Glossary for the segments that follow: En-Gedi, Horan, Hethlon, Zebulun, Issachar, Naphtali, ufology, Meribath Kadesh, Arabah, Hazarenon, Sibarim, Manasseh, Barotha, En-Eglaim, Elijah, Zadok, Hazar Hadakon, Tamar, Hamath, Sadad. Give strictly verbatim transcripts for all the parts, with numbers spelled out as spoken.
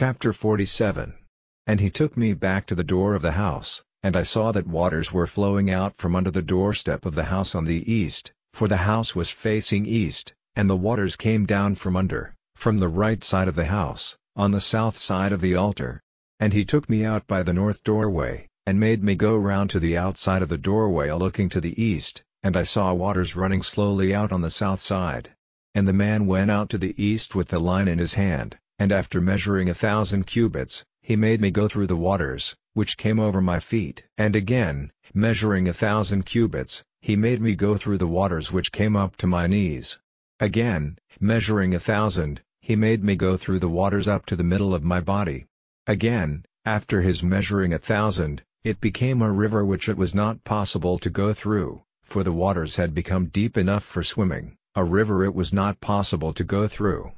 Chapter forty-seven. And he took me back to the door of the house, and I saw that waters were flowing out from under the doorstep of the house on the east, for the house was facing east, and the waters came down from under, from the right side of the house, on the south side of the altar. And he took me out by the north doorway, and made me go round to the outside of the doorway looking to the east, and I saw waters running slowly out on the south side. And the man went out to the east with the line in his hand, and after measuring a thousand cubits, he made me go through the waters, which came over my feet. And again, measuring a thousand cubits, he made me go through the waters which came up to my knees. Again, measuring a thousand, he made me go through the waters up to the middle of my body. Again, after his measuring a thousand, it became a river which it was not possible to go through, for the waters had become deep enough for swimming, a river it was not possible to go through.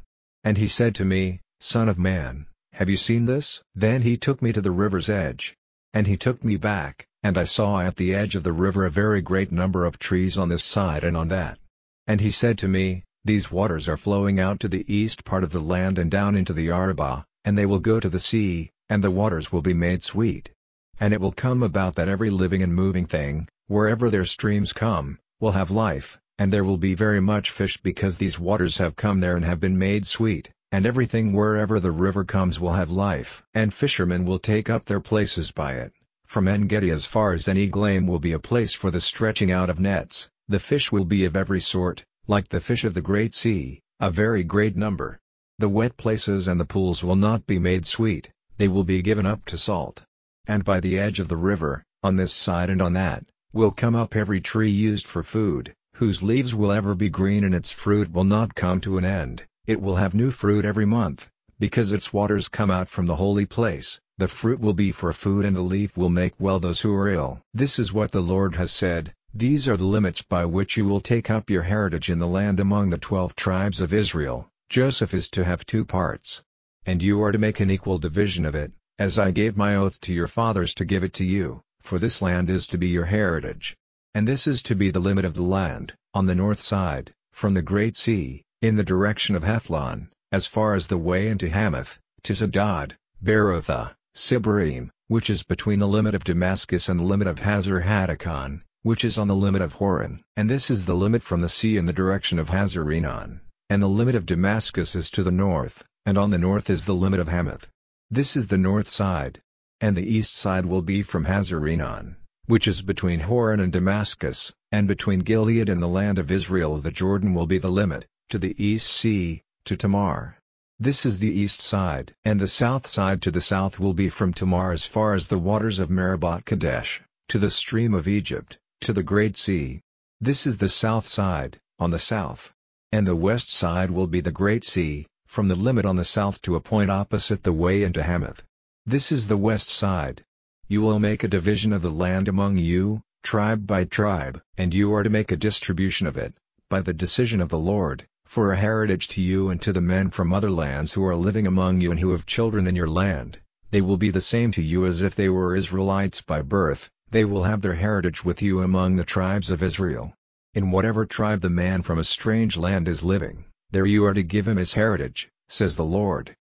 And he said to me, Son of man, have you seen this? Then he took me to the river's edge. And he took me back, and I saw at the edge of the river a very great number of trees on this side and on that. And he said to me, These waters are flowing out to the east part of the land and down into the Arabah, and they will go to the sea, and the waters will be made sweet. And it will come about that every living and moving thing, wherever their streams come, will have life, and there will be very much fish because these waters have come there and have been made sweet. And everything wherever the river comes will have life, and fishermen will take up their places by it. From En-Gedi as far as En-Eglaim will be a place for the stretching out of nets. The fish will be of every sort, like the fish of the great sea, a very great number. The wet places and the pools will not be made sweet, they will be given up to salt. And by the edge of the river, on this side and on that, will come up every tree used for food, whose leaves will ever be green and its fruit will not come to an end. It will have new fruit every month, because its waters come out from the holy place. The fruit will be for food and the leaf will make well those who are ill. This is what the Lord has said, these are the limits by which you will take up your heritage in the land among the twelve tribes of Israel. Joseph is to have two parts. And you are to make an equal division of it, as I gave my oath to your fathers to give it to you, for this land is to be your heritage. And this is to be the limit of the land, on the north side, from the great sea, in the direction of Hethlon, as far as the way into Hamath, to Sadad, Barotha, Sibarim, which is between the limit of Damascus and the limit of Hazar Hadakon, which is on the limit of Horan. And this is the limit from the sea in the direction of Hazarenon, and the limit of Damascus is to the north, and on the north is the limit of Hamath. This is the north side. And the east side will be from Hazarenon, which is between Horan and Damascus, and between Gilead and the land of Israel of the Jordan will be the limit, to the east sea, to Tamar. This is the east side. And the south side to the south will be from Tamar as far as the waters of Meribath Kadesh, to the stream of Egypt, to the great sea. This is the south side, on the south. And the west side will be the great sea, from the limit on the south to a point opposite the way into Hamath. This is the west side. You will make a division of the land among you, tribe by tribe, and you are to make a distribution of it, by the decision of the Lord, for a heritage to you and to the men from other lands who are living among you and who have children in your land. They will be the same to you as if they were Israelites by birth. They will have their heritage with you among the tribes of Israel. In whatever tribe the man from a strange land is living, there you are to give him his heritage, says the Lord.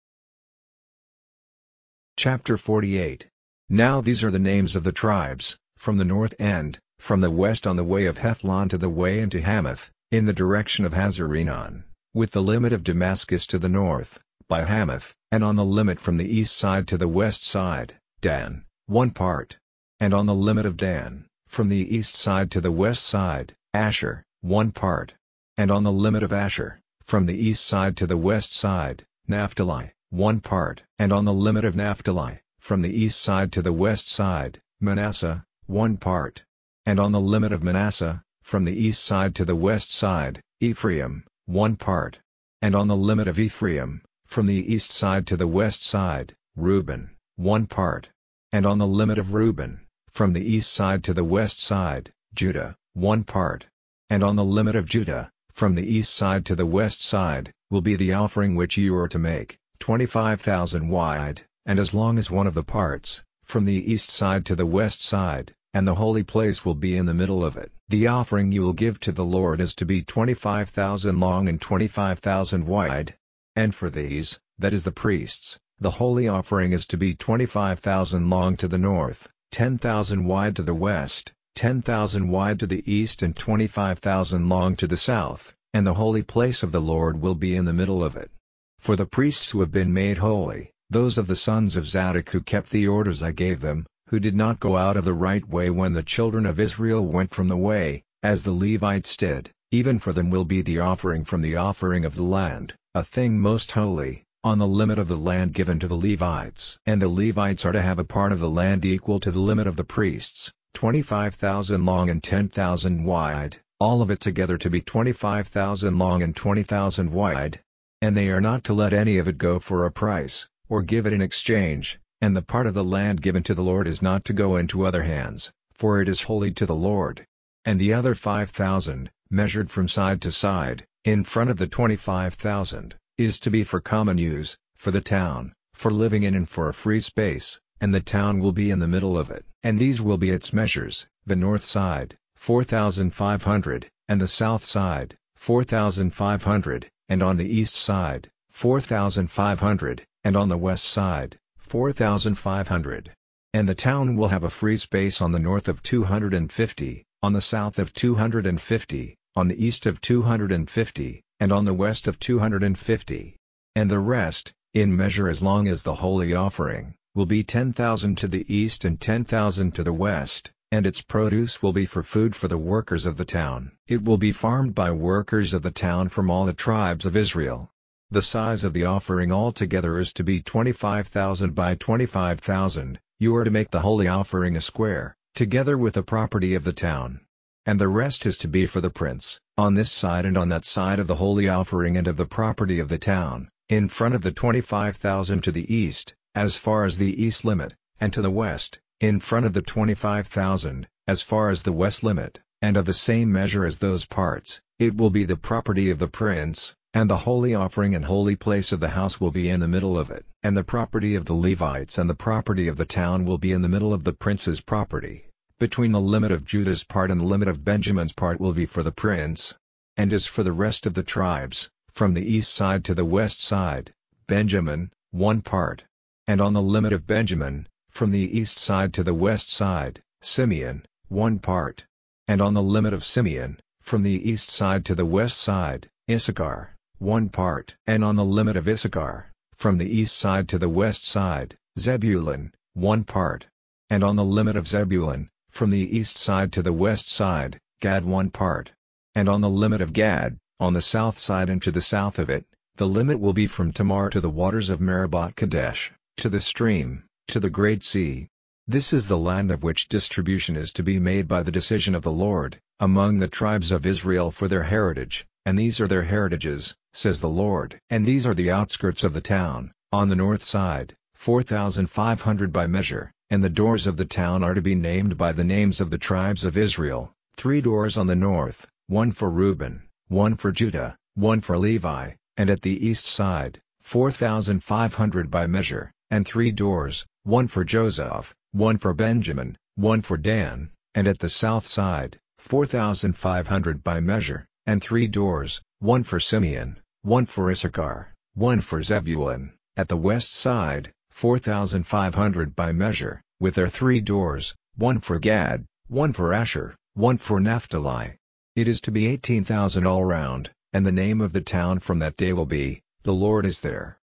Chapter forty-eight. Now these are the names of the tribes, from the north end, from the west on the way of Hethlon to the way into Hamath, in the direction of Hazarenon, with the limit of Damascus to the north, by Hamath, and on the limit from the east side to the west side, Dan, one part. And on the limit of Dan, from the east side to the west side, Asher, one part. And on the limit of Asher, from the east side to the west side, Naphtali, one part. And on the limit of Naphtali, from the east side to the west side, Manasseh, one part. And on the limit of Manasseh, from the east side to the west side, Ephraim, one part. And on the limit of Ephraim, from the east side to the west side, Reuben, one part. And on the limit of Reuben, from the east side to the west side, Judah, one part. And on the limit of Judah, from the east side to the west side, will be the offering which you are to make, twenty-five thousand wide, and as long as one of the parts, from the east side to the west side, and the holy place will be in the middle of it. The offering you will give to the Lord is to be twenty-five thousand long and twenty-five thousand wide. And for these, that is the priests, The holy offering is to be twenty-five thousand long to the north, ten thousand wide to the west, ten thousand wide to the east, and twenty-five thousand long to the south, and the holy place of the Lord will be in the middle of it. For the priests who have been made holy, those of the sons of Zadok who kept the orders I gave them, who did not go out of the right way when the children of Israel went from the way, as the Levites did, even for them will be the offering from the offering of the land, a thing most holy, on the limit of the land given to the Levites. And the Levites are to have a part of the land equal to the limit of the priests, twenty-five thousand long and ten thousand wide, all of it together to be twenty-five thousand long and twenty thousand wide. And they are not to let any of it go for a price, or give it in exchange, and the part of the land given to the Lord is not to go into other hands, for it is holy to the Lord. And the other five thousand, measured from side to side, in front of the twenty-five thousand, is to be for common use, for the town, for living in, and for a free space, and the town will be in the middle of it. And these will be its measures: the north side, four thousand five hundred, and the south side, four thousand five hundred, and on the east side, four thousand five hundred, and on the west side, four thousand five hundred. And the town will have a free space on the north of two hundred fifty, on the south of two hundred fifty, on the east of two hundred fifty, and on the west of two hundred fifty. And the rest, in measure as long as the holy offering, will be ten thousand to the east and ten thousand to the west, and its produce will be for food for the workers of the town. It will be farmed by workers of the town from all the tribes of Israel. The size of the offering altogether is to be twenty-five thousand by twenty-five thousand, you are to make the holy offering a square, together with the property of the town. And the rest is to be for the prince, on this side and on that side of the holy offering and of the property of the town, in front of the twenty-five thousand to the east, as far as the east limit, and to the west, in front of the twenty-five thousand, as far as the west limit, and of the same measure as those parts. It will be the property of the prince, and the holy offering and holy place of the house will be in the middle of it. And the property of the Levites and the property of the town will be in the middle of the prince's property. Between the limit of Judah's part and the limit of Benjamin's part will be for the prince. And as for the rest of the tribes, from the east side to the west side, Benjamin, one part. And on the limit of Benjamin, from the east side to the west side, Simeon, one part. And on the limit of Simeon, from the east side to the west side, Issachar, one part. And on the limit of Issachar, from the east side to the west side, Zebulun, one part. And on the limit of Zebulun, from the east side to the west side, Gad, one part. And on the limit of Gad, on the south side and to the south of it, the limit will be from Tamar to the waters of Meribath Kadesh, to the stream, to the great sea. This is the land of which distribution is to be made by the decision of the Lord, among the tribes of Israel for their heritage, and these are their heritages, says the Lord. And these are the outskirts of the town, on the north side, four thousand five hundred by measure. And the doors of the town are to be named by the names of the tribes of Israel, three doors on the north, one for Reuben, one for Judah, one for Levi, and at the east side, four thousand five hundred by measure, and three doors, one for Joseph, one for Benjamin, one for Dan, and at the south side, four thousand five hundred by measure, and three doors, one for Simeon, one for Issachar, one for Zebulun, at the west side, four thousand five hundred by measure, with their three doors, one for Gad, one for Asher, one for Naphtali. It is to be eighteen thousand all round, and the name of the town from that day will be, The Lord is there.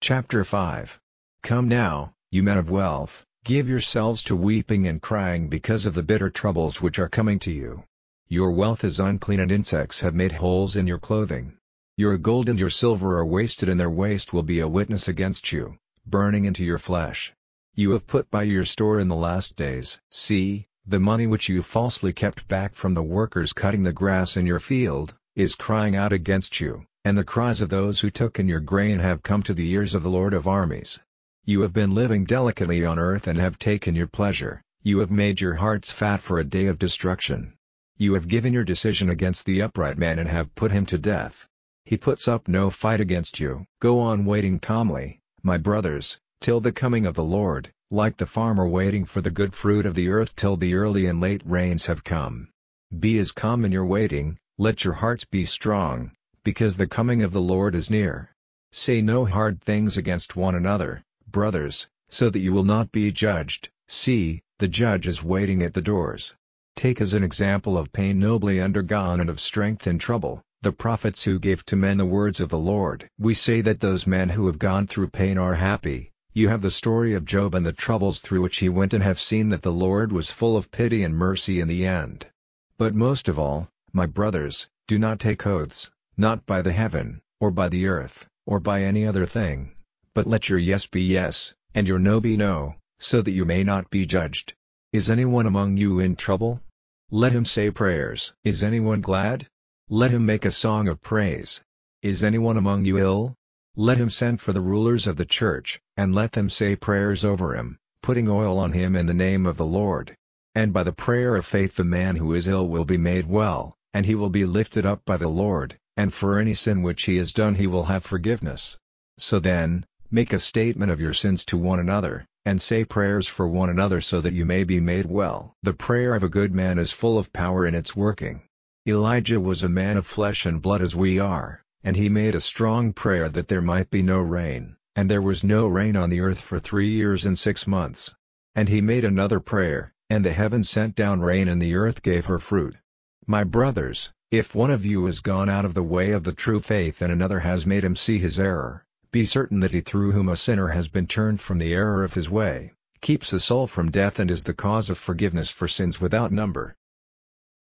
Chapter five. Come now, you men of wealth, give yourselves to weeping and crying because of the bitter troubles which are coming to you. Your wealth is unclean, and insects have made holes in your clothing. Your gold and your silver are wasted, and their waste will be a witness against you, burning into your flesh. You have put by your store in the last days. See, the money which you falsely kept back from the workers cutting the grass in your field, is crying out against you, and the cries of those who took in your grain have come to the ears of the Lord of armies. You have been living delicately on earth and have taken your pleasure, you have made your hearts fat for a day of destruction. You have given your decision against the upright man and have put him to death. He puts up no fight against you. Go on waiting calmly, my brothers, till the coming of the Lord, like the farmer waiting for the good fruit of the earth till the early and late rains have come. Be as calm in your waiting, let your hearts be strong, because the coming of the Lord is near. Say no hard things against one another, brothers, so that you will not be judged. See, the judge is waiting at the doors. Take as an example of pain nobly undergone and of strength in trouble, the prophets who gave to men the words of the Lord. We say that those men who have gone through pain are happy. You have the story of Job and the troubles through which he went and have seen that the Lord was full of pity and mercy in the end. But most of all, my brothers, do not take oaths, not by the heaven, or by the earth, or by any other thing, but let your yes be yes, and your no be no, so that you may not be judged. Is anyone among you in trouble? Let him say prayers. Is anyone glad? Let him make a song of praise. Is anyone among you ill? Let him send for the rulers of the church, and let them say prayers over him, putting oil on him in the name of the Lord. And by the prayer of faith the man who is ill will be made well, and he will be lifted up by the Lord, and for any sin which he has done he will have forgiveness. So then, make a statement of your sins to one another, and say prayers for one another so that you may be made well. The prayer of a good man is full of power in its working. Elijah was a man of flesh and blood as we are. And he made a strong prayer that there might be no rain, and there was no rain on the earth for three years and six months. And he made another prayer, and the heavens sent down rain and the earth gave her fruit. My brothers, if one of you has gone out of the way of the true faith and another has made him see his error, be certain that he through whom a sinner has been turned from the error of his way, keeps the soul from death and is the cause of forgiveness for sins without number.